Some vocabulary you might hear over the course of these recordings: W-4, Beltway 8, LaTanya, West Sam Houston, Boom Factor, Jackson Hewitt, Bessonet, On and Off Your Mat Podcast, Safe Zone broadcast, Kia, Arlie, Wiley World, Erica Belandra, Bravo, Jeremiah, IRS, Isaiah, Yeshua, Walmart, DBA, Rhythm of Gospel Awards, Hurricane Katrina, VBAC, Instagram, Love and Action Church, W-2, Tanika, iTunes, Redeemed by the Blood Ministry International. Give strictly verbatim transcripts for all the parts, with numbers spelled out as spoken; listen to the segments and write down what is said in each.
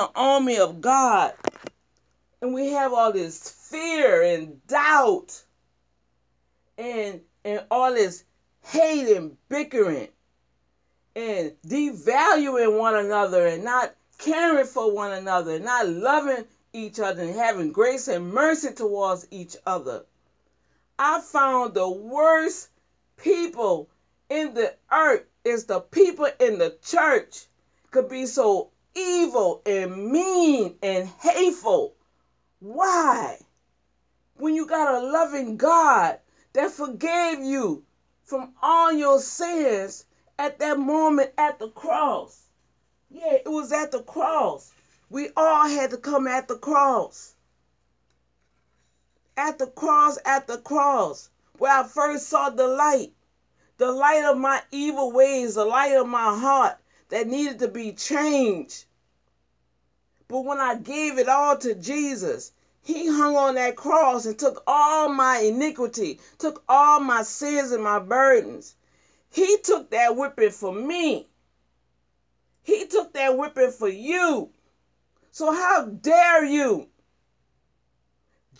an army of God, and we have all this fear and doubt and and all this hate and bickering and devaluing one another and not caring for one another, not loving each other and having grace and mercy towards each other. I found the worst people in the earth is the people in the church could be so evil and mean and hateful. Why? When you got a loving God that forgave you from all your sins at that moment at the cross. Yeah, it was at the cross. We all had to come at the cross. At the cross, at the cross, where I first saw the light. The light of my evil ways, the light of my heart that needed to be changed. But when I gave it all to Jesus, he hung on that cross and took all my iniquity, took all my sins and my burdens. He took that whipping for me. He took that whipping for you. So how dare you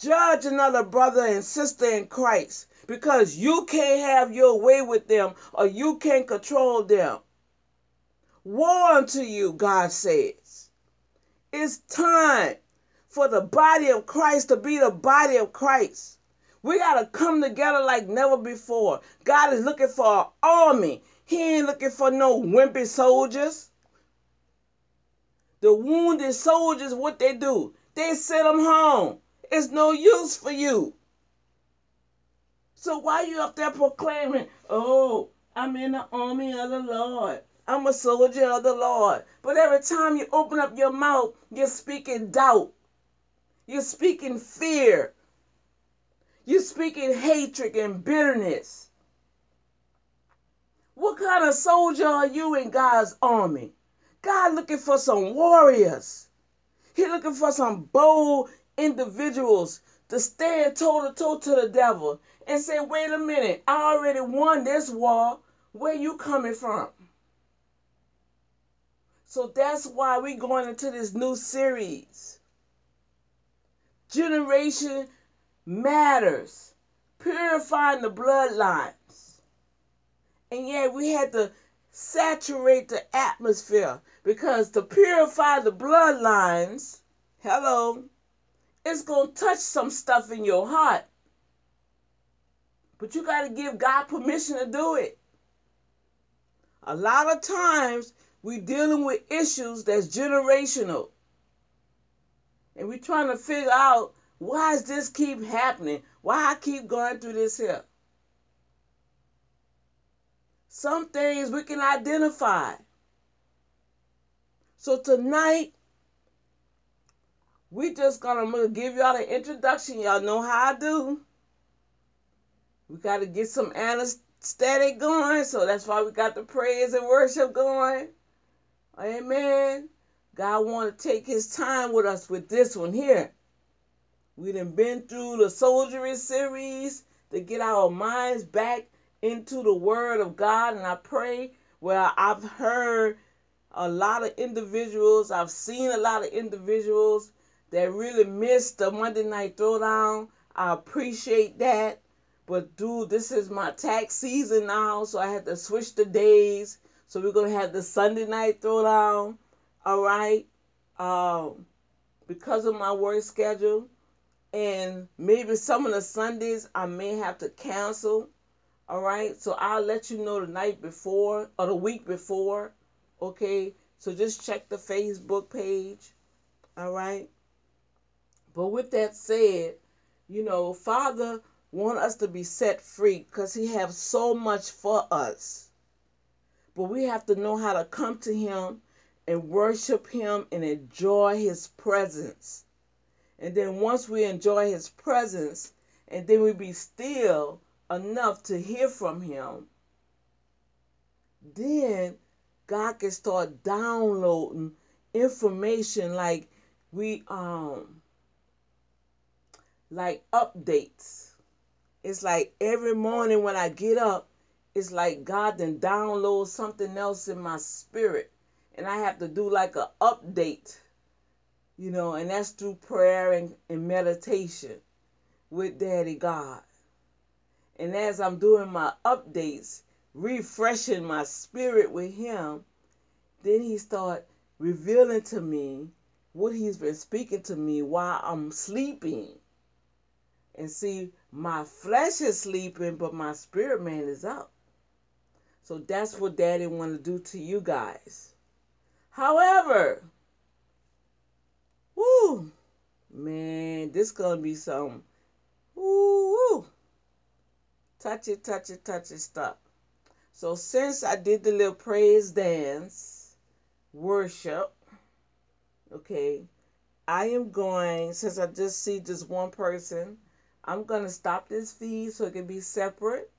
judge another brother and sister in Christ because you can't have your way with them or you can't control them. Woe unto you, God says. It's time for the body of Christ to be the body of Christ. We got to come together like never before. God is looking for an army. He ain't looking for no wimpy soldiers. The wounded soldiers, what they do, they send them home. It's no use for you. So why you up there proclaiming, oh, I'm in the army of the Lord. I'm a soldier of the Lord. But every time you open up your mouth, you're speaking doubt. You're speaking fear. You're speaking hatred and bitterness. What kind of soldier are you in God's army? God looking for some warriors. He looking for some bold individuals to stand toe-to-toe to the devil and say, wait a minute, I already won this war. Where you coming from? So that's why we're going into this new series. Generation matters. Purifying the bloodlines. And yet we had to saturate the atmosphere because to purify the bloodlines, hello, it's going to touch some stuff in your heart. But you got to give God permission to do it. A lot of times we're dealing with issues that's generational. And we're trying to figure out, why does this keep happening? Why I keep going through this here? Some things we can identify. So tonight, we just going to give y'all the introduction. Y'all know how I do. We got to get some anesthetic going. So that's why we got the praise and worship going. Amen. God want to take his time with us with this one here. We done been through the soldiery series to get our minds back into the word of God. And I pray, well, I've heard a lot of individuals, I've seen a lot of individuals that really missed the Monday Night Throwdown. I appreciate that. But dude, this is my tax season now, so I had to switch the days. So we're going to have the Sunday Night Throwdown, all right, um, because of my work schedule. And maybe some of the Sundays I may have to cancel. All right. So I'll let you know the night before or the week before. Okay. So just check the Facebook page. All right. But with that said, you know, Father wants us to be set free because he has so much for us. But we have to know how to come to him and worship him and enjoy his presence. And then once we enjoy his presence, and then we be still enough to hear from him, then God can start downloading information like we um like updates. It's like every morning when I get up, it's like God then downloads something else in my spirit, and I have to do like an update you know, and that's through prayer and, and meditation with Daddy God. And as I'm doing my updates, refreshing my spirit with him, then he started revealing to me what he's been speaking to me while I'm sleeping. And see, my flesh is sleeping, but my spirit man is up. So that's what Daddy want to do to you guys. However, woo, man, this going to be some woo, touch it, touch it, touch it stuff. So since I did the little praise dance, worship, okay, I am going, since I just see just one person, I'm going to stop this feed so it can be separate,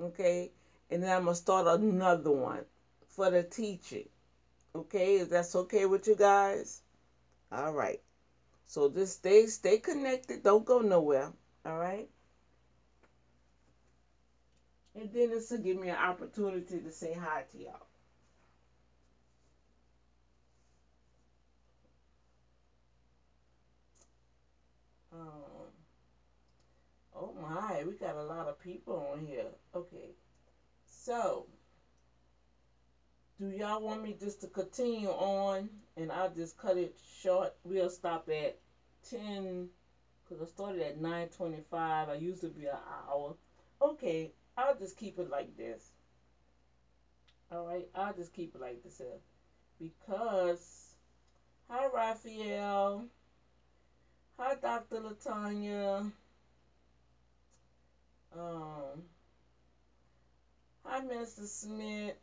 okay, and then I'm going to start another one for the teaching, okay, if that's okay with you guys. All right, so just stay, stay connected, don't go nowhere, all right? And then this will give me an opportunity to say hi to y'all. Um, oh my, we got a lot of people on here. Okay, so do y'all want me just to continue on and I'll just cut it short? We'll stop at ten because I started at nine twenty-five. I used to be an hour. Okay. I'll just keep it like this. Alright, I'll just keep it like this here. Because, hi Raphael, hi Doctor LaTanya, um, hi Minister Smith,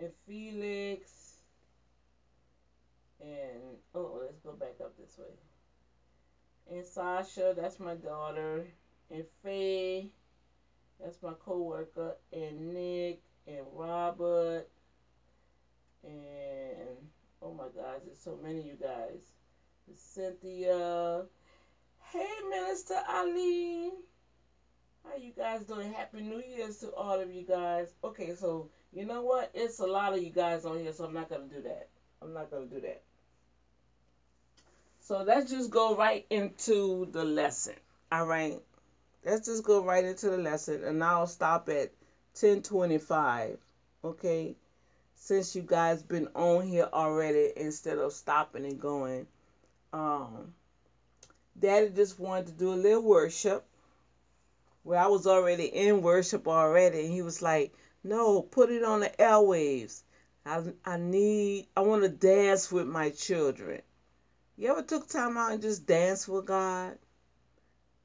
and Felix, and, oh, let's go back up this way, and Sasha, that's my daughter, and Faye, that's my co-worker, and Nick, and Robert, and, oh my gosh, there's so many of you guys, and Cynthia, hey Minister Eileen, how you guys doing? Happy New Year's to all of you guys. Okay, so, you know what, it's a lot of you guys on here, so I'm not going to do that, I'm not going to do that. So let's just go right into the lesson, all right? Let's just go right into the lesson, and I'll stop at ten twenty-five, okay? Since you guys been on here already, instead of stopping and going. Um, Daddy just wanted to do a little worship, where I was already in worship already, and he was like, no, put it on the airwaves. I, I need, I want to dance with my children. You ever took time out and just dance with God?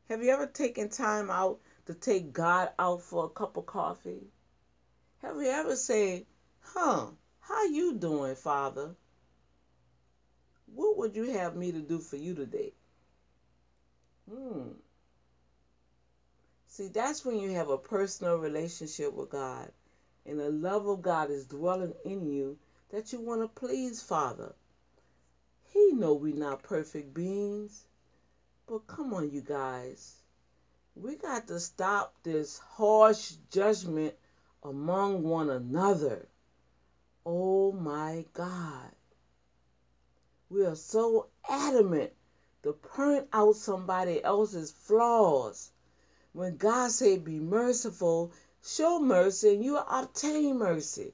Have you ever taken time out to take God out for a cup of coffee? Have you ever said, huh, how you doing, Father? What would you have me to do for you today? Hmm. See, that's when you have a personal relationship with God, and the love of God is dwelling in you that you want to please Father. He know we're not perfect beings. But come on, you guys. We got to stop this harsh judgment among one another. Oh, my God. We are so adamant to point out somebody else's flaws. When God said, be merciful, show mercy, and you obtain mercy.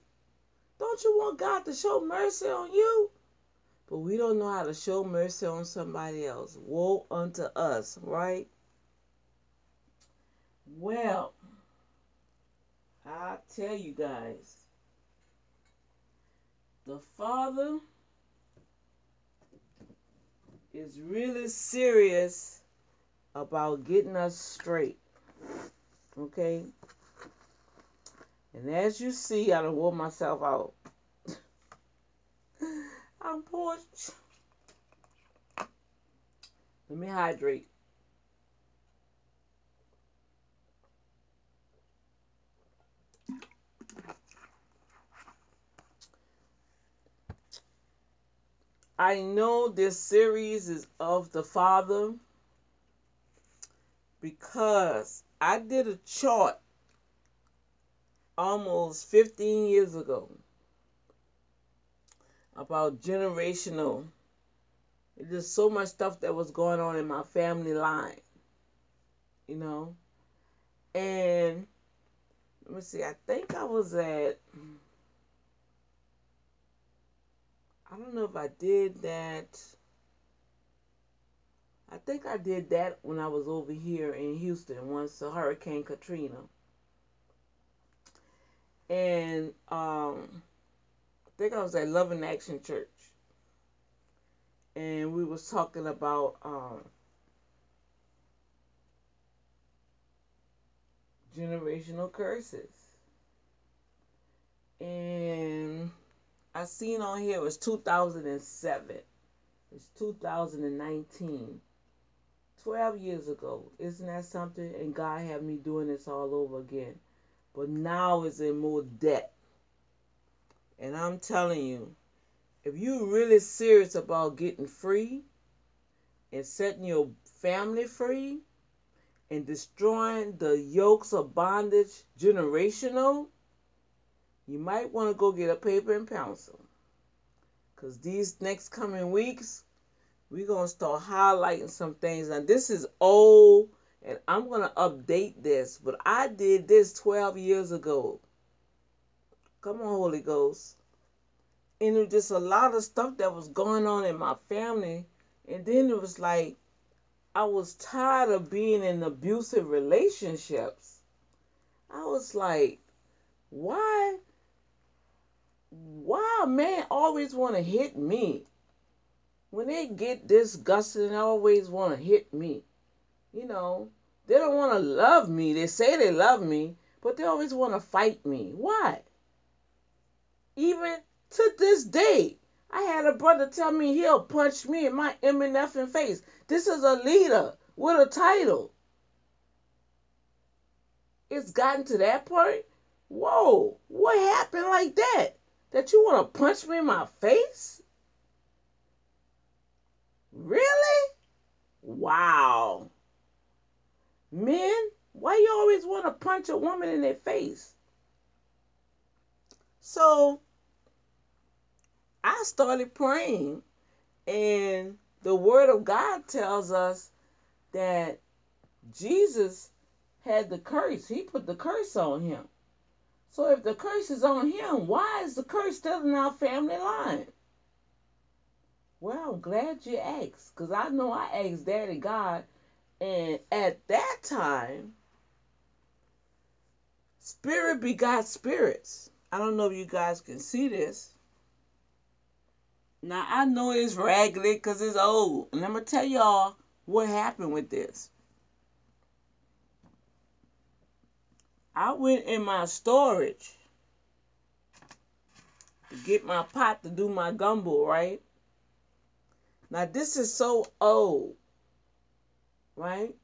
Don't you want God to show mercy on you? But we don't know how to show mercy on somebody else. Woe unto us, right? Well, I tell you guys, the Father is really serious about getting us straight, okay? And as you see, I done wore myself out. I'm parched. Let me hydrate. I know this series is of the Father because I did a chart almost fifteen years ago. about generational. There's so much stuff that was going on in my family line, you know. And let me see, I think I was at, I don't know if I did that. I think I did that when I was over here in Houston once, the Hurricane Katrina. And um, I think I was at Love and Action Church. And we was talking about um, generational curses. And I seen on here it was two thousand seven. It's two thousand nineteen. twelve years ago. Isn't that something? And God had me doing this all over again. But now it's in more depth. And I'm telling you, if you're really serious about getting free and setting your family free and destroying the yokes of bondage generational, you might want to go get a paper and pencil. Because these next coming weeks, we're going to start highlighting some things. Now, this is old, and I'm going to update this. But I did this twelve years ago. Come on, Holy Ghost. And there's just a lot of stuff that was going on in my family. And then it was like, I was tired of being in abusive relationships. I was like, why? Why man always want to hit me? When they get disgusted, they always want to hit me. You know, they don't want to love me. They say they love me, but they always want to fight me. Why? Even to this day, I had a brother tell me he'll punch me in my M and F in face. This is a leader with a title. It's gotten to that point? Whoa, what happened like that? That you want to punch me in my face? Really? Wow. Men, why you always want to punch a woman in their face? So, I started praying, and the Word of God tells us that Jesus had the curse. He put the curse on him. So if the curse is on him, why is the curse still in our family line? Well, I'm glad you asked, because I know I asked Daddy God, and at that time, spirit begot spirits. I don't know if you guys can see this. Now, I know it's raggedy because it's old. And I'm going to tell y'all what happened with this. I went in my storage to get my pot to do my gumbo, right? Now, this is so old, right?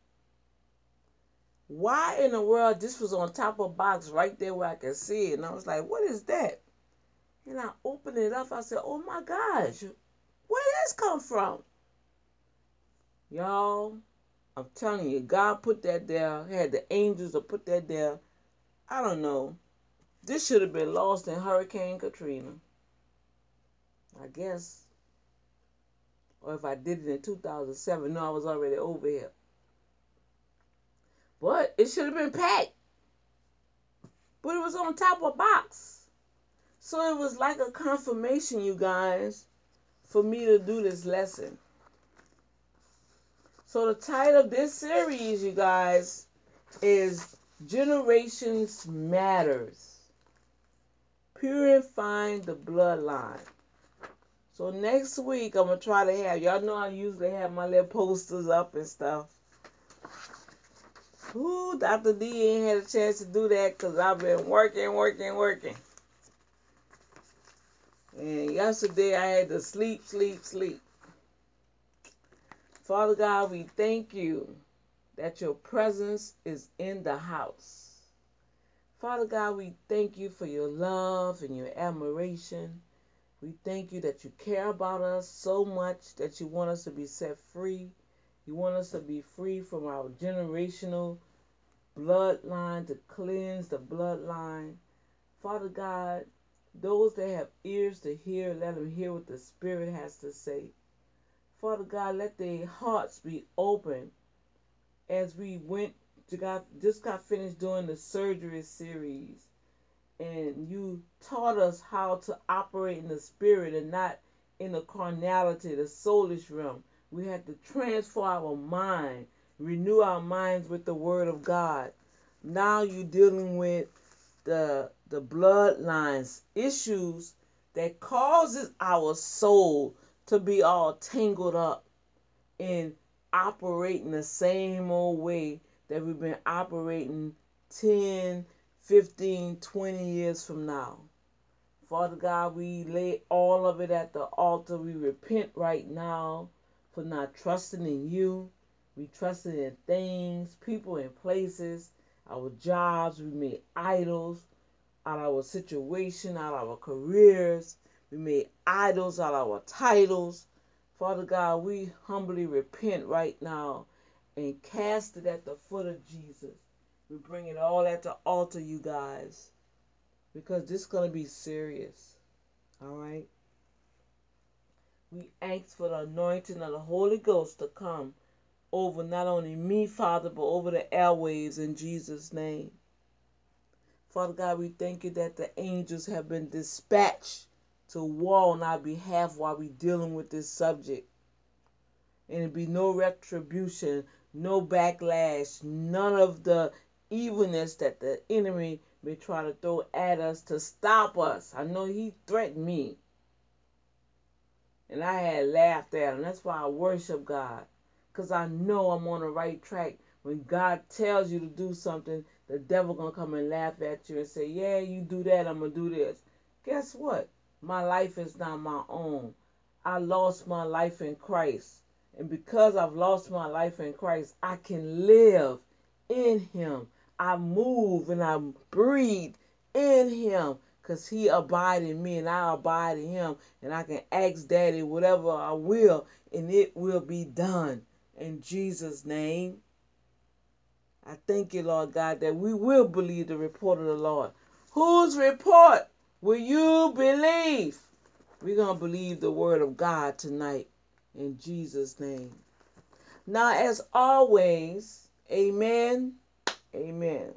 Why in the world this was on top of a box right there where I could see it? And I was like, what is that? And I opened it up. I said, oh, my gosh, where did this come from? Y'all, I'm telling you, God put that there. He had the angels to put that there. I don't know. This should have been lost in Hurricane Katrina, I guess. Or if I did it in two thousand seven, no, I was already over here. But it should have been packed. But it was on top of a box. So it was like a confirmation, you guys, for me to do this lesson. So the title of this series, you guys, is Generations Matters. Purifying the bloodline. So next week, I'm going to try to have, y'all know I usually have my little posters up and stuff. Ooh, Doctor D ain't had a chance to do that because I've been working, working, working. And yesterday I had to sleep, sleep, sleep. Father God, we thank you that your presence is in the house. Father God, we thank you for your love and your admiration. We thank you that you care about us so much that you want us to be set free. You want us to be free from our generational bloodline, to cleanse the bloodline. Father God, Those that have ears to hear, let them hear what the Spirit has to say. Father God, let their hearts be open as we went to God, just got finished doing the surgery series. And you taught us how to operate in the Spirit and not in the carnality, the soulish realm. We had to transfer our mind, renew our minds with the Word of God. Now you're dealing with the the bloodlines, issues that causes our soul to be all tangled up and operating the same old way that we've been operating ten, fifteen, twenty years from now. Father God, we lay all of it at the altar. We repent right now for not trusting in you. We trusted in things, people, and places, our jobs. We made idols out of our situation, out of our careers. We made idols out of our titles. Father God, we humbly repent right now and cast it at the foot of Jesus. We bring it all at the altar, you guys, because this is going to be serious, all right? We ask for the anointing of the Holy Ghost to come over not only me, Father, but over the airwaves in Jesus' name. Father God, we thank you that the angels have been dispatched to war on our behalf while we're dealing with this subject. And it'll be no retribution, no backlash, none of the evilness that the enemy may try to throw at us to stop us. I know he threatened me. And I had laughed at him. That's why I worship God. Because I know I'm on the right track. When God tells you to do something, the devil going to come and laugh at you and say, yeah, you do that, I'm going to do this. Guess what? My life is not my own. I lost my life in Christ. And because I've lost my life in Christ, I can live in him. I move and I breathe in him because he abides in me and I abide in him. And I can ask Daddy whatever I will and it will be done in Jesus' name. I thank you, Lord God, that we will believe the report of the Lord. Whose report will you believe? We're going to believe the word of God tonight. In Jesus' name. Now, as always, amen, amen.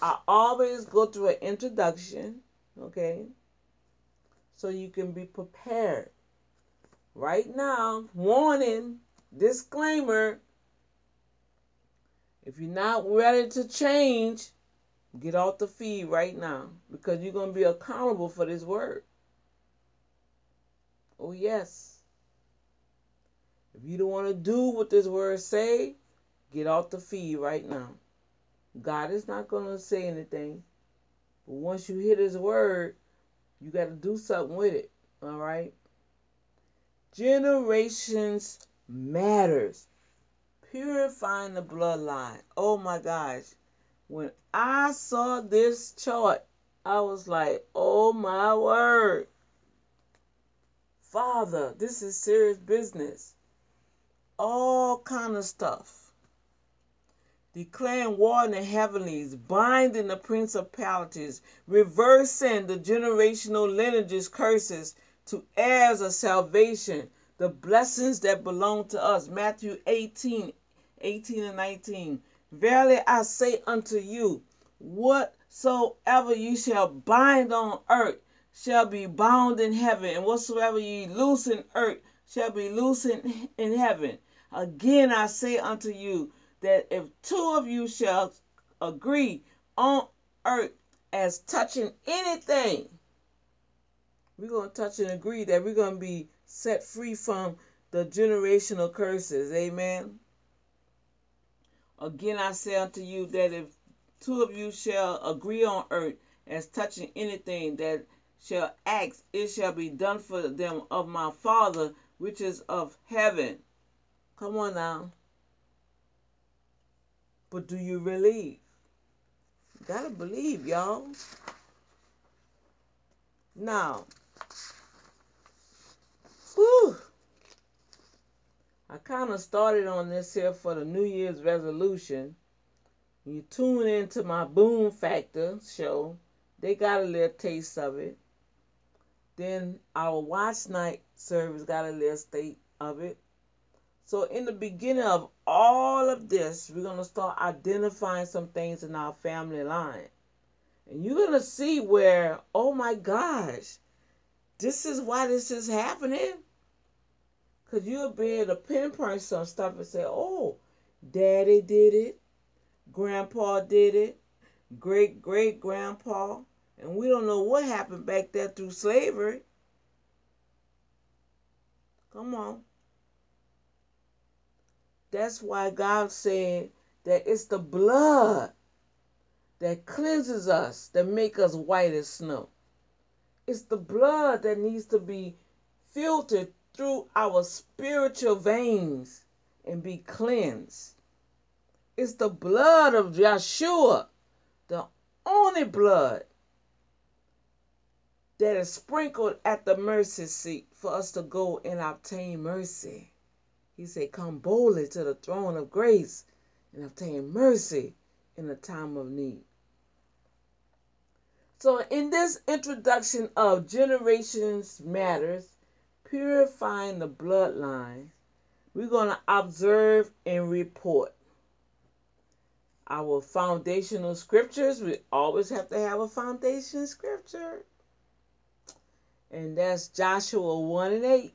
I always go through an introduction, okay, so you can be prepared. Right now, warning, disclaimer, if you're not ready to change, get off the feed right now because you're going to be accountable for this word. Oh, yes. If you don't want to do what this word say, get off the feed right now. God is not going to say anything. But once you hear this word, you got to do something with it. All right? Generations matters. Purifying the bloodline. Oh, my gosh. When I saw this chart, I was like, oh, my word. Father, this is serious business. All kind of stuff. Declaring war in the heavenlies, binding the principalities, reversing the generational lineages, curses to heirs of salvation, the blessings that belong to us. Matthew eighteen, eighteen and nineteen. Verily I say unto you, whatsoever you shall bind on earth shall be bound in heaven, and whatsoever ye loose in earth shall be loose in, in heaven. Again, I say unto you that if two of you shall agree on earth as touching anything, we're going to touch and agree that we're going to be set free from the generational curses. Amen. Again, I say unto you that if two of you shall agree on earth as touching anything that shall ask, it shall be done for them of my Father which is of heaven. Come on now. But do you believe? You gotta believe, y'all. Now, whew, I kind of started on this here for the New Year's resolution. You tune into my Boom Factor show They got a little taste of it. Then our watch night service got a little taste of it. So in the beginning of all of this, we're going to start identifying some things in our family line. And you're going to see where, oh my gosh, this is why this is happening. Because you'll be able to pinpoint some stuff and say, oh, Daddy did it, Grandpa did it, great-great-grandpa. And we don't know what happened back there through slavery. Come on. That's why God said that it's the blood that cleanses us, that makes us white as snow. It's the blood that needs to be filtered through our spiritual veins and be cleansed. It's the blood of Yeshua, the only blood that is sprinkled at the mercy seat for us to go and obtain mercy. He said, come boldly to the throne of grace and obtain mercy in the time of need. So in this introduction of Generations Matters, purifying the bloodline, we're going to observe and report. Our foundational scriptures, we always have to have a foundation scripture. And that's Joshua one and eight.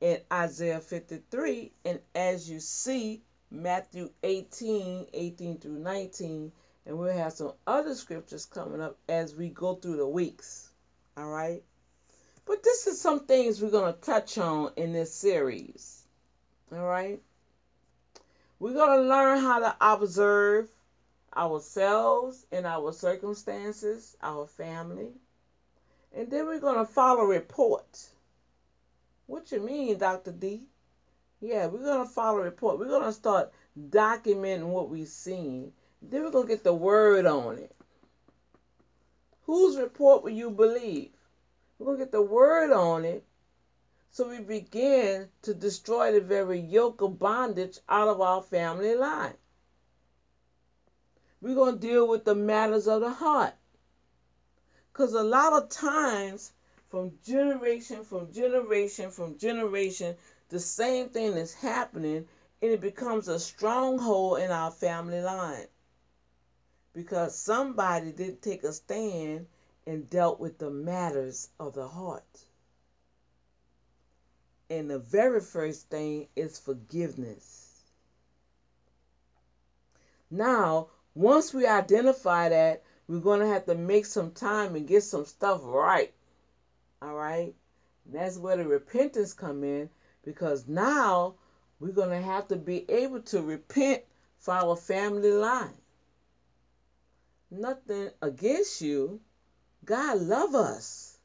In Isaiah fifty-three, and as you see, Matthew eighteen, eighteen through nineteen, and we'll have some other scriptures coming up as we go through the weeks, all right? But this is some things we're going to touch on in this series, all right? We're going to learn how to observe ourselves and our circumstances, our family, and then we're going to follow reports. What you mean, Doctor D? Yeah, we're going to follow a report. We're going to start documenting what we've seen. Then we're going to get the word on it. Whose report will you believe? We're going to get the word on it so we begin to destroy the very yoke of bondage out of our family line. We're going to deal with the matters of the heart. Because a lot of times, From generation, from generation, from generation, the same thing is happening, and it becomes a stronghold in our family line. Because somebody didn't take a stand and dealt with the matters of the heart. And the very first thing is forgiveness. Now, once we identify that, we're going to have to make some time and get some stuff right. All right, and that's where the repentance come in, because now we're going to have to be able to repent for our family line. Nothing against you. God love us.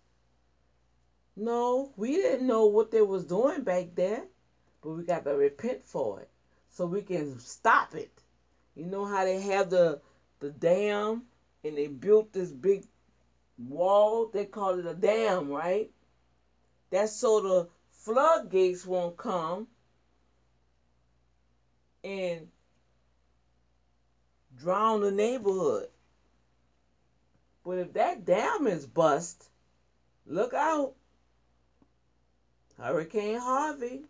No, we didn't know what they was doing back there, but we got to repent for it so we can stop it. You know how they have the, the dam and they built this big wall, they call it a dam, right? That's so the floodgates won't come and drown the neighborhood. But if that dam is bust, look out. Hurricane Harvey.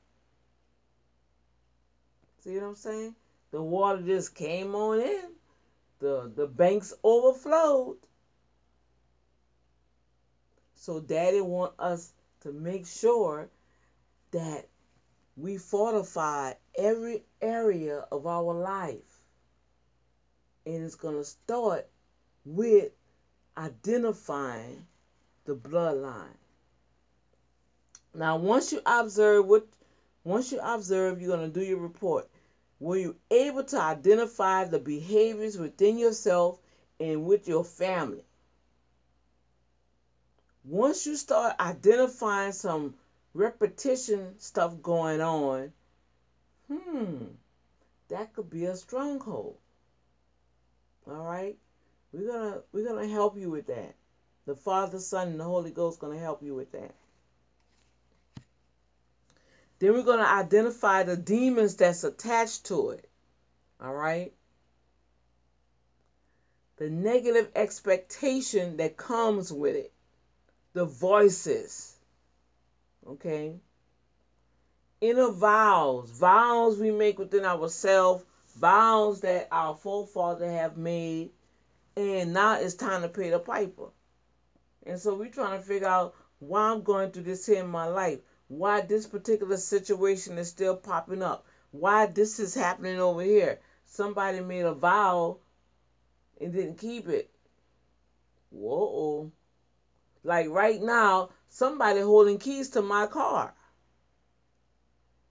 See what I'm saying? The water just came on in. The, the banks overflowed. So Daddy want us to make sure that we fortify every area of our life. And it's going to start with identifying the bloodline. Now, once you observe, what, once you observe, you're going to do your report. Were you able to identify the behaviors within yourself and with your family? Once you start identifying some repetition stuff going on, hmm, that could be a stronghold. All right? We're gonna we're gonna help you with that. The Father, Son, and the Holy Ghost is gonna help you with that. Then we're gonna identify the demons that's attached to it. All right? the negative expectation that comes with it, the voices, okay? Inner vows, vows we make within ourselves, vows that our forefathers have made, and now it's time to pay the piper. And so we're trying to figure out why I'm going through this here in my life, why this particular situation is still popping up, why this is happening over here. Somebody made a vow and didn't keep it. Whoa. Like right now, somebody holding keys to my car.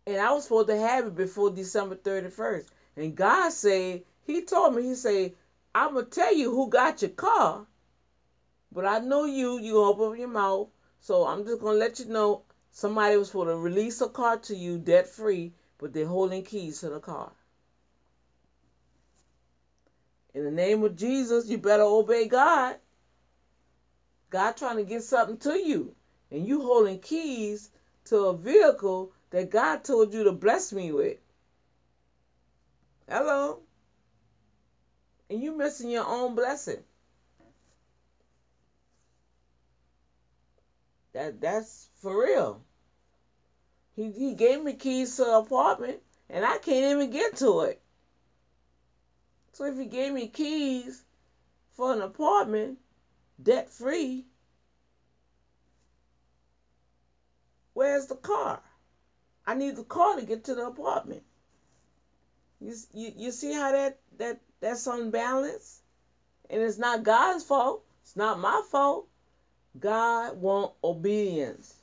And I was supposed to have it before December thirty-first. And God said, he told me, he said, I'm going to tell you who got your car. But I know you, you open up your mouth. So I'm just going to let you know somebody was supposed to release a car to you debt free, but they're holding keys to the car. In the name of Jesus, you better obey God. God trying to get something to you. And you holding keys to a vehicle that God told you to bless me with. Hello? And you missing your own blessing. That That's for real. He, he gave me keys to the apartment, and I can't even get to it. So if he gave me keys for an apartment, debt free, where's the car? I need the car to get to the apartment. You you, you see how that, that that's unbalanced? And it's not God's fault. It's not my fault. God wants obedience.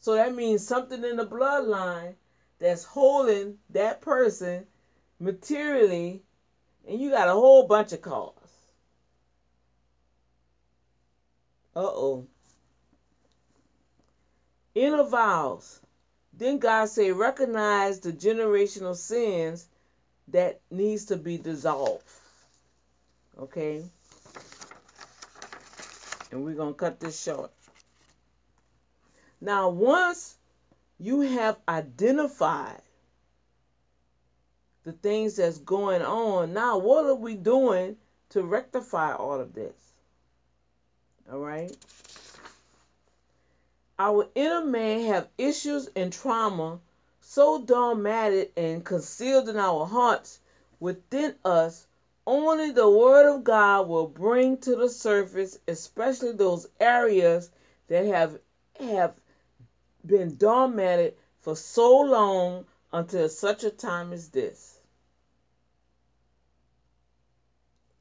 So that means something in the bloodline that's holding that person materially, and you got a whole bunch of cars. Uh-oh. Inner vows. Then God said, recognize the generational sins that needs to be dissolved. Okay? And we're going to cut this short. Now, once you have identified the things that's going on, now what are we doing to rectify all of this? All right? Our inner man have issues and trauma so dogmatic and concealed in our hearts within us, only the Word of God will bring to the surface, especially those areas that have have been dormant for so long until such a time as this.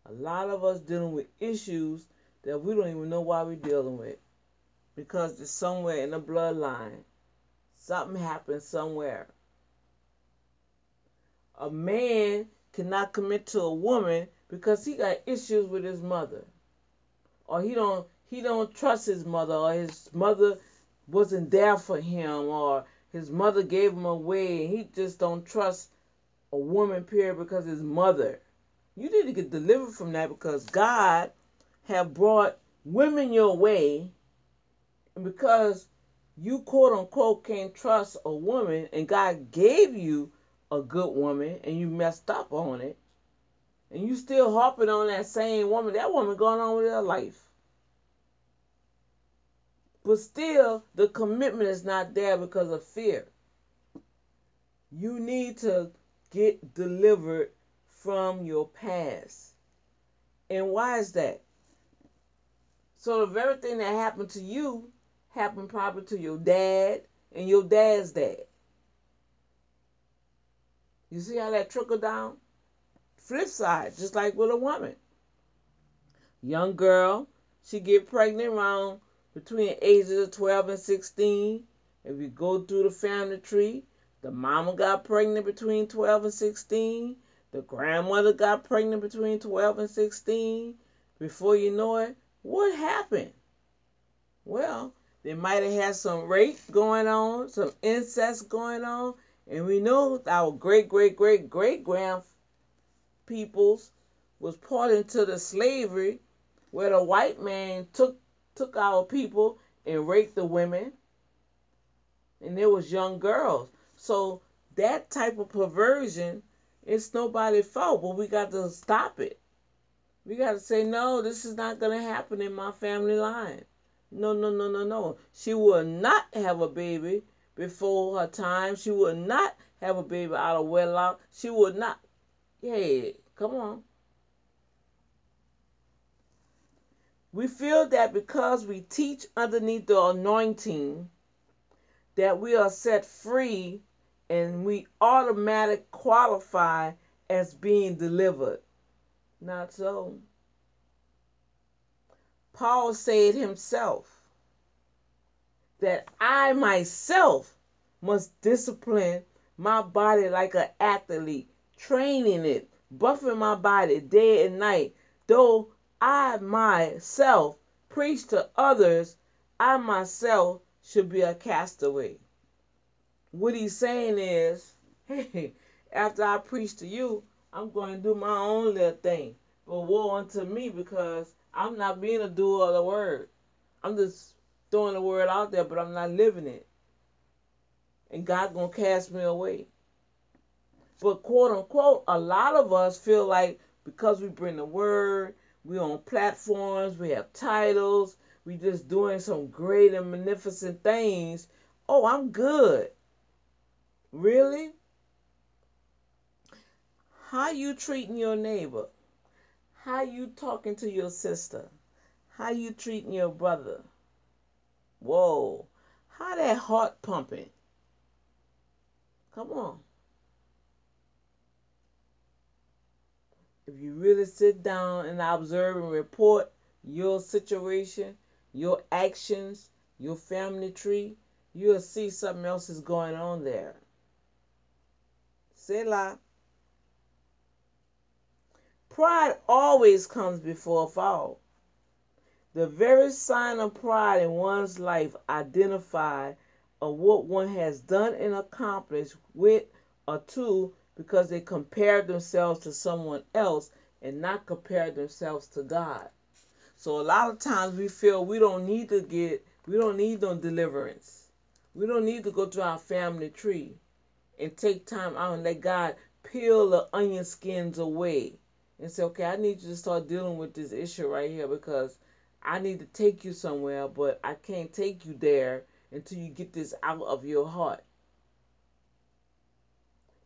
A lot of us dealing with issues that we don't even know why we're dealing with, because it's somewhere in the bloodline. Something happened somewhere. A man cannot commit to a woman because he got issues with his mother, or he don't he don't trust his mother, or his mother wasn't there for him, or his mother gave him away, and he just don't trust a woman, period, because his mother. You need to get delivered from that, because God have brought women your way, and because you, quote unquote, can't trust a woman, and God gave you a good woman, and you messed up on it, and you still harping on that same woman. That woman going on with her life. But still, the commitment is not there because of fear. You need to get delivered from your past. And why is that? So the very thing that happened to you happened probably to your dad and your dad's dad. You see how that trickle down? Flip side, just like with a woman. Young girl, she get pregnant around between ages of twelve and sixteen. If you go through the family tree, the mama got pregnant between twelve and sixteen. The grandmother got pregnant between twelve and sixteen. Before you know it, what happened? Well, they might have had some rape going on, some incest going on, and we know our great, great, great, great grand peoples was part into the slavery, where the white man took took our people and raped the women, and there was young girls. So that type of perversion, it's nobody's fault, but we got to stop it. We got to say, no, this is not going to happen in my family line. No, no, no, no, no. She will not have a baby before her time. She will not have a baby out of wedlock. She will not. Hey, come on. We feel that because we teach underneath the anointing that we are set free and we automatically qualify as being delivered. Not so. Paul said himself that I myself must discipline my body like an athlete, training it, buffing my body day and night, though I myself preach to others, I myself should be a castaway. What he's saying is, hey, after I preach to you, I'm going to do my own little thing. But woe unto me because I'm not being a doer of the word. I'm just throwing the word out there, but I'm not living it. And God's going to cast me away. But quote unquote, a lot of us feel like because we bring the word, we're on platforms, we have titles, we just doing some great and magnificent things. Oh, I'm good. Really? How you treating your neighbor? How you talking to your sister? How you treating your brother? Whoa. How that heart pumping? Come on. If you really sit down and observe and report your situation, your actions, your family tree, you'll see something else is going on there. Selah. Pride always comes before a fall. The very sign of pride in one's life identified of what one has done and accomplished with or to, because they compared themselves to someone else and not compared themselves to God. So a lot of times we feel we don't need to get, we don't need no deliverance. We don't need to go to our family tree and take time out and let God peel the onion skins away and say, okay, I need you to start dealing with this issue right here because I need to take you somewhere, but I can't take you there until you get this out of your heart.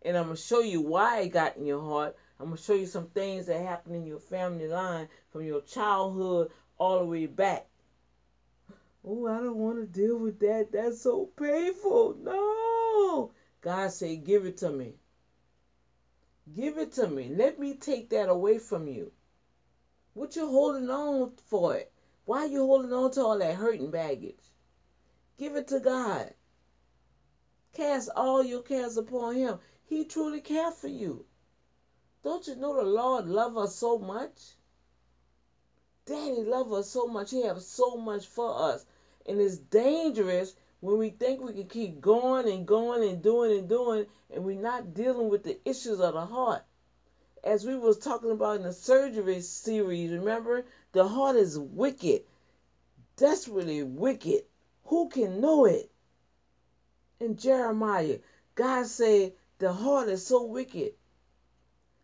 And I'm going to show you why it got in your heart. I'm going to show you some things that happened in your family line from your childhood all the way back. Oh, I don't want to deal with that. That's so painful. No. God said, give it to me. Give it to me. Let me take that away from you. What you holding on for it? Why are you holding on to all that hurt and baggage? Give it to God. Cast all your cares upon him. He truly cares for you. Don't you know the Lord loves us so much? Daddy loves us so much. He has so much for us. And it's dangerous when we think we can keep going and going and doing and doing and we're not dealing with the issues of the heart. As we was talking about in the surgery series, remember? The heart is wicked. Desperately wicked. Who can know it? In Jeremiah, God said, the heart is so wicked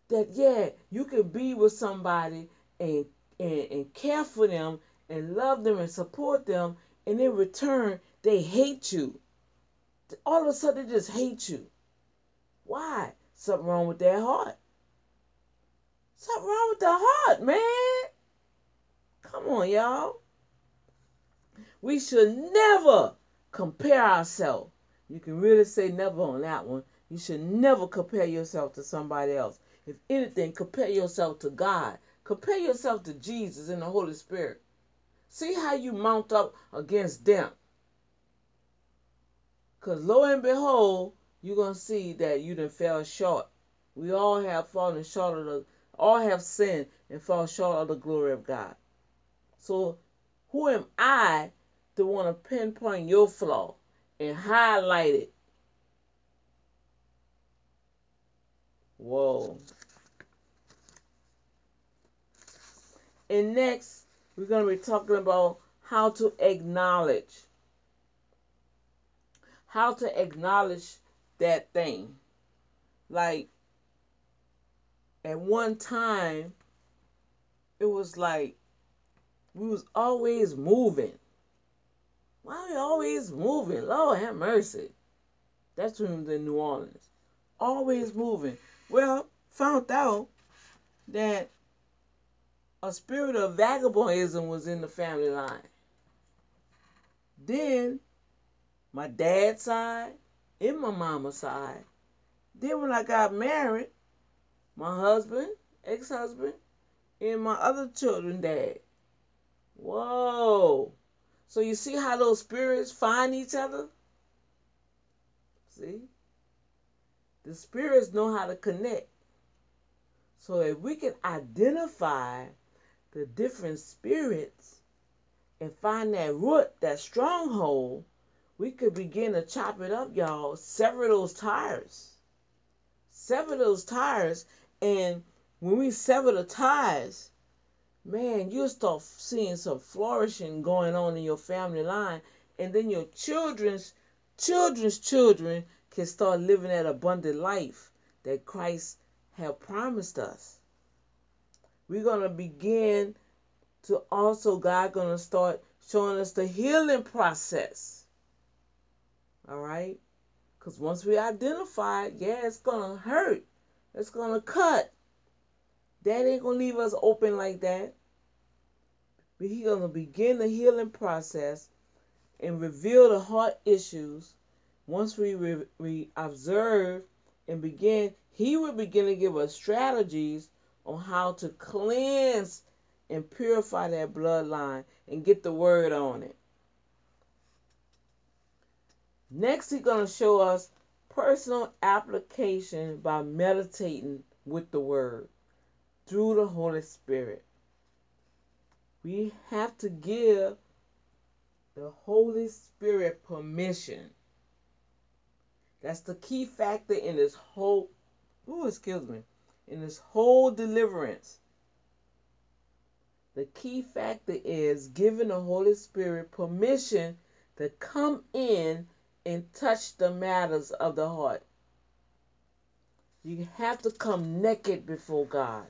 that, yeah, you can be with somebody and, and, and care for them and love them and support them, and in return, they hate you. All of a sudden, they just hate you. Why? Something wrong with their heart. Something wrong with the heart, man. Come on, y'all. We should never compare ourselves. You can really say never on that one. You should never compare yourself to somebody else. If anything, compare yourself to God. Compare yourself to Jesus and the Holy Spirit. See how you mount up against them. Because lo and behold, you're going to see that you done fell short. We all have fallen short of the, all have sinned and fall short of the glory of God. So who am I to want to pinpoint your flaw and highlight it? Whoa. And next, we're going to be talking about how to acknowledge. How to acknowledge that thing. Like, at one time, it was like we was always moving. Why are we always moving? Lord have mercy. That's when we was in New Orleans. Always moving. Well, found out that a spirit of vagabondism was in the family line. Then my dad's side and my mama's side. Then when I got married, my husband, ex-husband, and my other children dad. Whoa. So you see how those spirits find each other? See? The spirits know how to connect. So if we can identify the different spirits and find that root, that stronghold, we could begin to chop it up, y'all. Sever those tires. Sever those tires. And when we sever the ties, man, you'll start seeing some flourishing going on in your family line. And then your children's, children's children can start living that abundant life that Christ have promised us. We're going to begin to also, God going to start showing us the healing process. All right? Because once we identify it, yeah, it's going to hurt. It's going to cut. That ain't going to leave us open like that. But he's going to begin the healing process and reveal the heart issues. Once we, re- we observe and begin, he will begin to give us strategies on how to cleanse and purify that bloodline and get the word on it. Next, he's going to show us personal application by meditating with the Word through the Holy Spirit. We have to give the Holy Spirit permission. That's the key factor in this whole, ooh, excuse me, in this whole deliverance. The key factor is giving the Holy Spirit permission to come in and touch the matters of the heart. You have to come naked before God.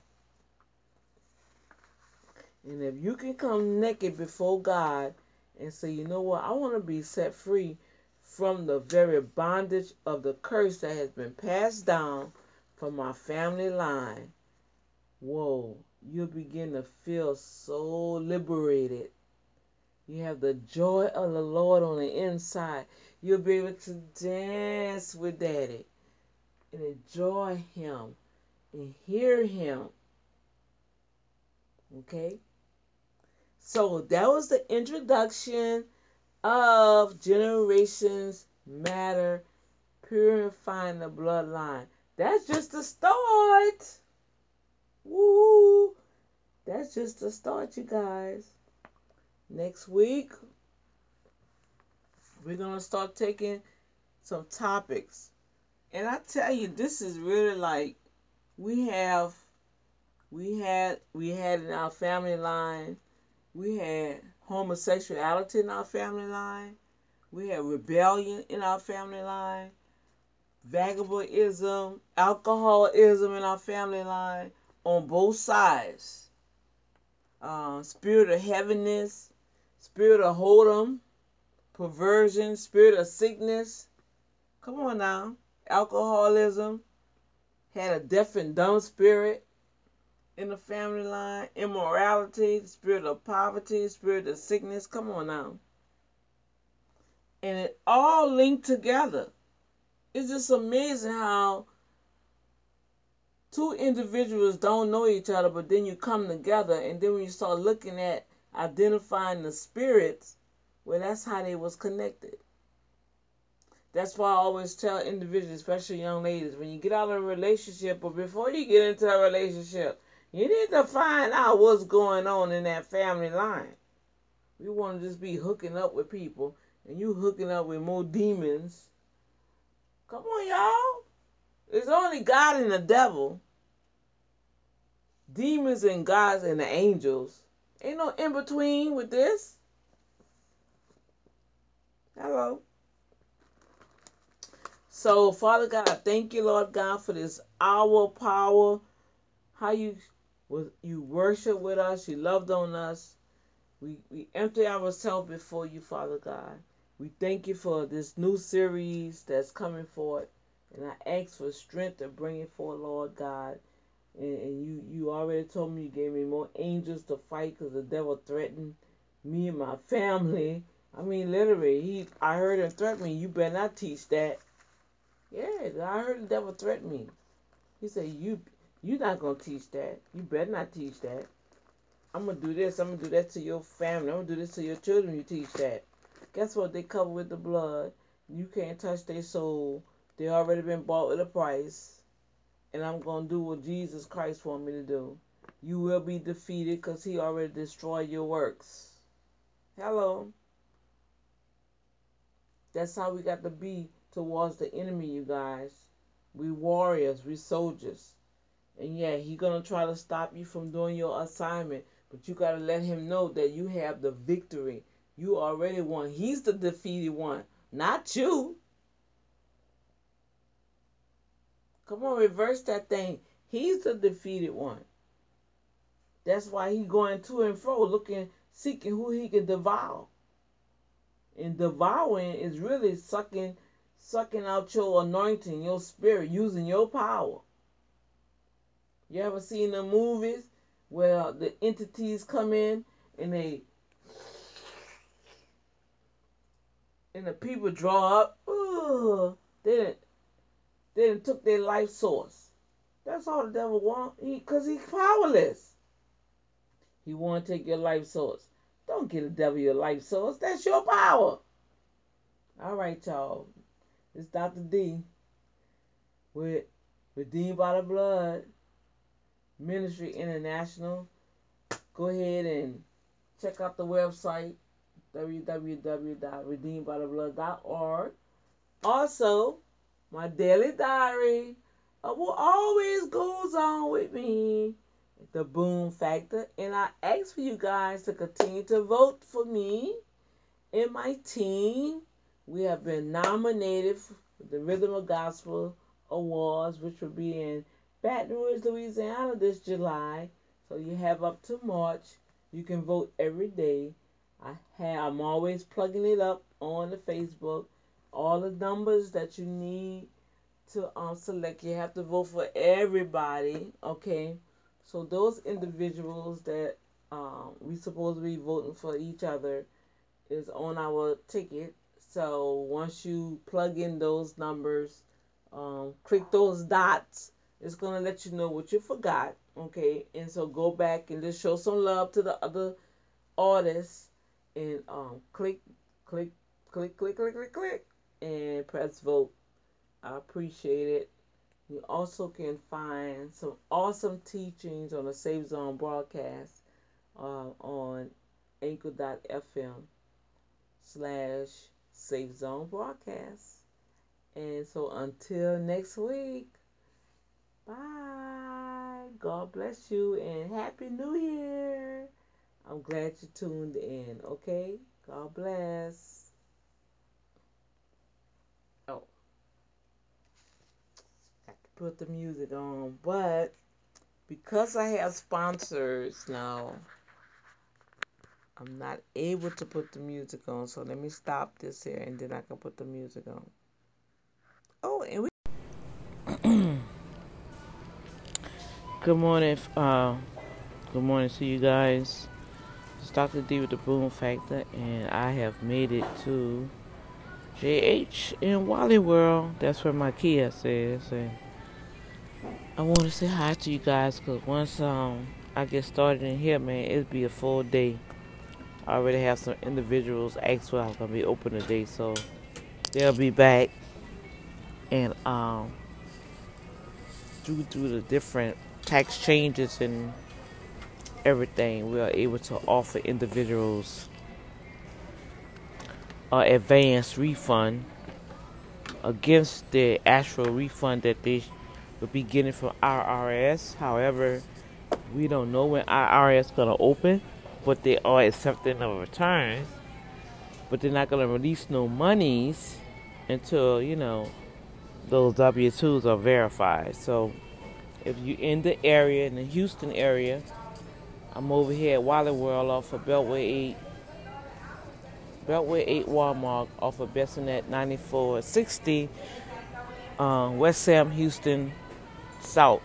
And if you can come naked before God and say, you know what, I want to be set free from the very bondage of the curse that has been passed down from my family line. Whoa, you'll begin to feel so liberated. You have the joy of the Lord on the inside. You'll be able to dance with Daddy and enjoy him and hear him. Okay? So that was the introduction of Generations Matter, Purifying the Bloodline. That's just the start. Woo! That's just the start, you guys. Next week, we're going to start taking some topics. And I tell you, this is really like we have, we had, we had in our family line, we had homosexuality in our family line. We had rebellion in our family line. Vagabondism, alcoholism in our family line on both sides. Uh, spirit of heaviness. Spirit of whoredom, perversion, spirit of sickness. Come on now. Alcoholism. Had a deaf and dumb spirit in the family line. Immorality, spirit of poverty, spirit of sickness. Come on now. And it all linked together. It's just amazing how two individuals don't know each other, but then you come together, and then when you start looking at identifying the spirits, well, that's how they was connected. That's why I always tell individuals, especially young ladies, when you get out of a relationship or before you get into a relationship, you need to find out what's going on in that family line. We want to just be hooking up with people, and you hooking up with more demons. Come on, y'all. It's only God and the devil. Demons and gods and the angels. Ain't no in-between with this. Hello. So, Father God, I thank you, Lord God, for this hour of power. How you with, you worship with us. You loved on us. We, we empty ourselves before you, Father God. We thank you for this new series that's coming forth. And I ask for strength to bring it forth, Lord God. And, and you, you already told me you gave me more angels to fight because the devil threatened me and my family. I mean, literally, he, I heard him threaten me. You better not teach that. Yeah, I heard the devil threaten me. He said, you, you're not going to teach that. You better not teach that. I'm going to do this. I'm going to do that to your family. I'm going to do this to your children. You teach that. Guess what? They covered with the blood. You can't touch their soul. They already been bought with a price. And I'm going to do what Jesus Christ want me to do. You will be defeated because he already destroyed your works. Hello. That's how we got to be towards the enemy, you guys. We warriors. We soldiers. And yeah, he's going to try to stop you from doing your assignment. But you got to let him know that you have the victory. You already won. He's the defeated one. Not you. Come on, reverse that thing. He's the defeated one. That's why he's going to and fro, looking, seeking who he can devour. And devouring is really sucking, sucking out your anointing, your spirit, using your power. You ever seen the movies where the entities come in and they and the people draw up? Ugh, they didn't, they didn't took their life source. That's all the devil wants, because he, he's powerless. He want to take your life source. Don't give the devil your life source. That's your power. All right, y'all. It's Doctor D with Redeemed by the Blood Ministry International. Go ahead and check out the website, w w w dot redeemed by the blood dot org. Also, my daily diary of what always goes on with me, the Boom Factor. And I ask for you guys to continue to vote for me and my team. We have been nominated for the Rhythm of Gospel Awards, which will be in Baton Rouge, Louisiana this July. So you have up to March. You can vote every day. I have, I'm always plugging it up on the Facebook. All the numbers that you need to um, select. You have to vote for everybody, okay? So those individuals that um, we supposed to be voting for each other is on our ticket. So once you plug in those numbers, um, click those dots. It's going to let you know what you forgot, okay? And so go back and just show some love to the other artists and um, click, click, click, click, click, click, click, and press vote. I appreciate it. You also can find some awesome teachings on the Safe Zone broadcast uh, on anchor dot f m slash safe zone broadcast. And so until next week, bye. God bless you and Happy New Year. I'm glad you tuned in, okay? God bless. Oh. Got to put the music on. But because I have sponsors now, I'm not able to put the music on. So let me stop this here and then I can put the music on. Oh, and we... Good morning. Uh, good morning to you guys. It's Doctor D with the Boom Factor, and I have made it to J H in Wiley World. That's where my Kia says. And I want to say hi to you guys, because once um, I get started in here, man, it'll be a full day. I already have some individuals asked where I'm going to be open today, so they'll be back. And um, due to the different tax changes and everything, we are able to offer individuals an advance refund against the actual refund that they will be getting from I R S. However, we don't know when I R S is going to open. But they are accepting of returns, but they're not going to release no monies until, you know, those W two's are verified. So If you're in the area, in the Houston area, I'm over here at Wiley World off of Beltway eight. Beltway eight Walmart off of Bessonet ninety-four sixty, uh, West Sam Houston South.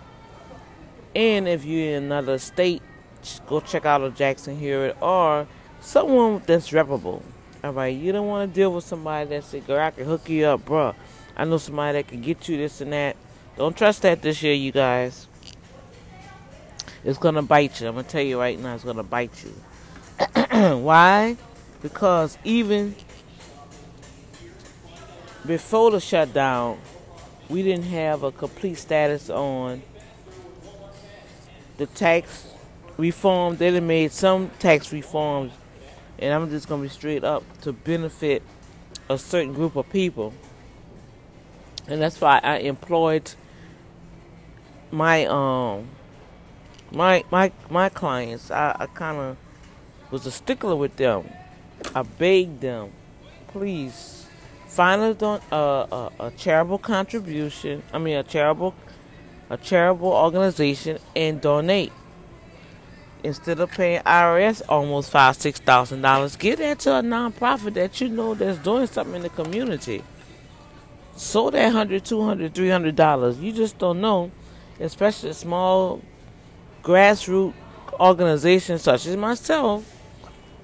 And if you're in another state, just go check out a Jackson Hewitt or someone that's reputable. All right, you don't want to deal with somebody that said, girl, I can hook you up, bruh. I know somebody that can get you this and that. Don't trust that this year, you guys. It's going to bite you. I'm going to tell you right now, it's going to bite you. Why? Because even before the shutdown, we didn't have a complete status on the tax reform. They done made some tax reforms, and I'm just going to be straight up, to benefit a certain group of people. And that's why I employed my um my my my clients. I, I kind of was a stickler with them. I begged them, please find a, a, a, a charitable contribution. I mean, a charitable a charitable organization and donate. Instead of paying I R S almost five six thousand dollars, give that to a nonprofit that you know that's doing something in the community. So that one hundred, two hundred, three hundred dollars, you just don't know, especially small grassroots organizations such as myself.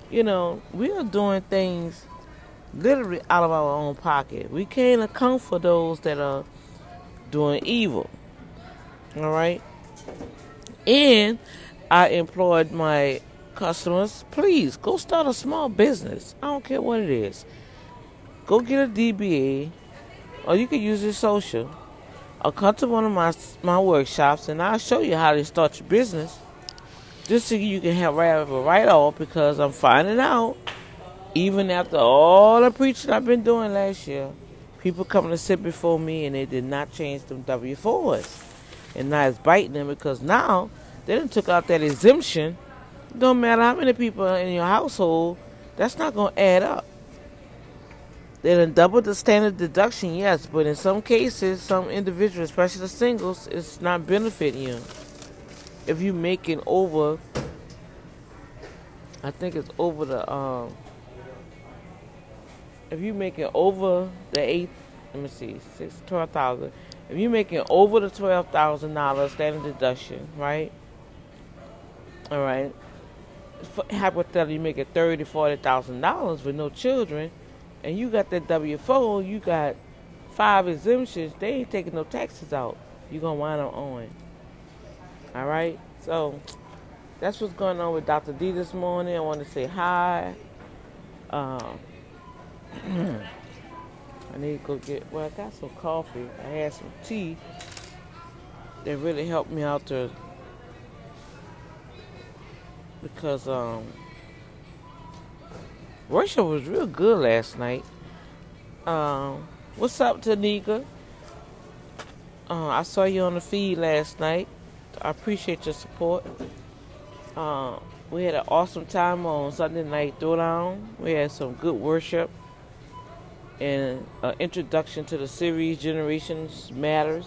You know, we are doing things literally out of our own pocket. We can't account for those that are doing evil. All right? And I employed my customers, please, go start a small business. I don't care what it is. Go get a D B A. Or you can use your social, or come to one of my my workshops, and I'll show you how to start your business. Just so you can have a write-off, because I'm finding out, even after all the preaching I've been doing last year, people come to sit before me, and they did not change them W fours. And now it's biting them, because now they done took out that exemption. It don't matter how many people are in your household, that's not going to add up. They done doubled the standard deduction, yes, but in some cases, some individuals, especially the singles, it's not benefiting you. If you're making over, I think it's over the, um, if you're making over the eight, let me see, six, twelve thousand. If you're making over the twelve thousand dollars standard deduction, right? All right. Hypothetically, you make it thirty, forty thousand dollars with no children. And you got that W four, you got five exemptions, they ain't taking no taxes out. You're going to wind up on. All right? So that's what's going on with Doctor D this morning. I want to say hi. Um, I need to go get, well, I got some coffee. I had some tea that really helped me out to, because, um, worship was real good last night. Um, what's up, Tanika? Uh, I saw you on the feed last night. I appreciate your support. Uh, we had an awesome time on Sunday Night Throwdown. We had some good worship and an introduction to the series Generations Matters.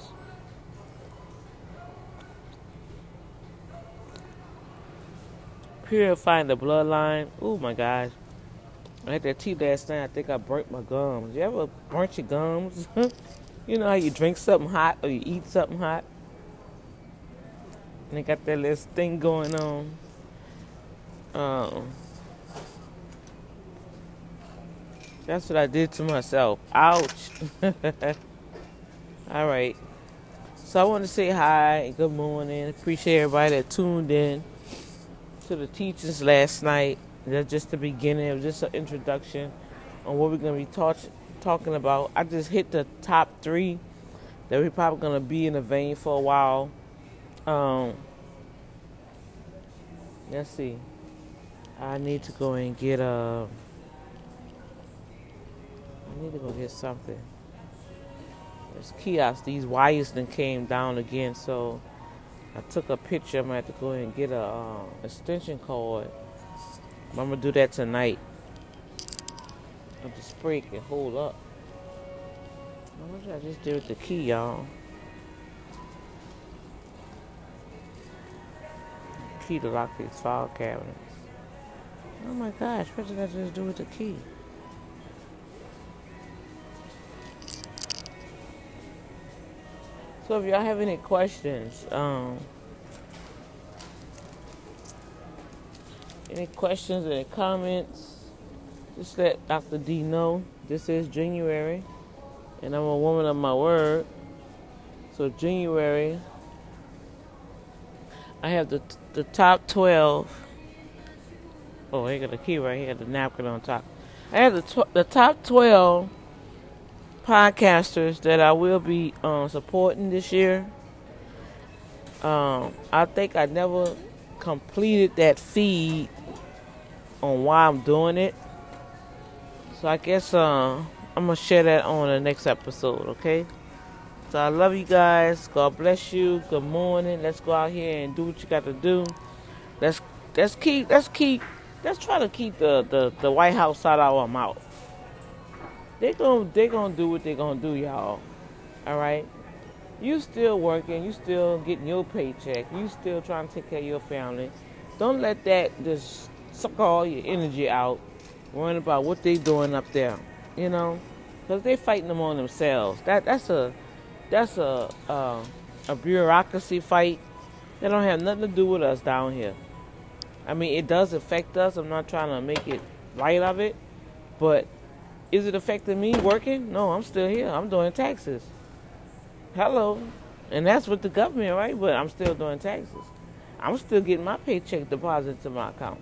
Purifying the bloodline. Oh, my gosh. I had that tea last night. I think I burnt my gums. You ever burnt your gums? You know how you drink something hot or you eat something hot? And they got that little thing going on. Um, that's what I did to myself. Ouch. All right. So I want to say hi and good morning. Appreciate everybody that tuned in to the teachings last night. That's just the beginning. It was just an introduction on what we're going to be talk- talking about. I just hit the top three that we're probably going to be in the vein for a while. Um, let's see. I need to go and get a... I need to go get something. There's kiosks. These wires then came down again, so I took a picture. I'm going to have to go and get a um, extension cord. I'm going to do that tonight. I'm just breaking. Hold up. What did I just do with the key, y'all? key to lock these file cabinets. Oh my gosh, what did I just do with the key? So if y'all have any questions, um, any questions, any comments, just let Doctor D know. This is January, and I'm a woman of my word. So January, I have the the top twelve. Oh, he got a key right here, the napkin on top. I have the tw- the top twelve podcasters that I will be um, supporting this year. Um, I think I never completed that feed on why I'm doing it, so I guess uh, I'm gonna share that on the next episode. Okay. So I love you guys. God bless you. Good morning. Let's go out here and do what you got to do. Let's let's keep let's keep let's try to keep the the, the White House out of our mouth. They're gonna, they're gonna do what they're gonna do, y'all. All right? You still working. You still getting your paycheck. You still trying to take care of your family. Don't let that just suck all your energy out, worrying about what they doing up there, you know? Because they fighting them on themselves. That That's a that's a, a, a bureaucracy fight. That don't have nothing to do with us down here. I mean, it does affect us. I'm not trying to make it light of it, but is it affecting me working? No, I'm still here. I'm doing taxes. Hello. And that's with the government, right? But I'm still doing taxes. I'm still getting my paycheck deposited to my account.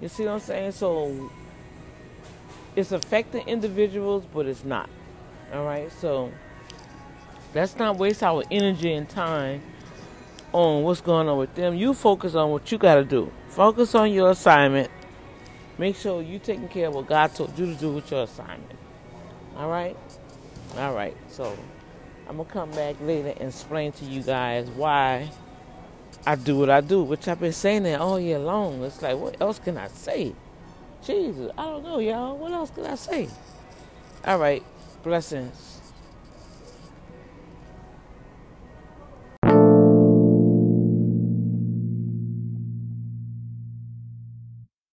You see what I'm saying? So it's affecting individuals, but it's not. All right? So let's not waste our energy and time on what's going on with them. You focus on what you got to do. Focus on your assignment. Make sure you're taking care of what God told you to do with your assignment. All right? All right. So I'm going to come back later and explain to you guys why I do what I do, which I've been saying that all year long. It's like, what else can I say? Jesus, I don't know, y'all. What else can I say? All right. Blessings.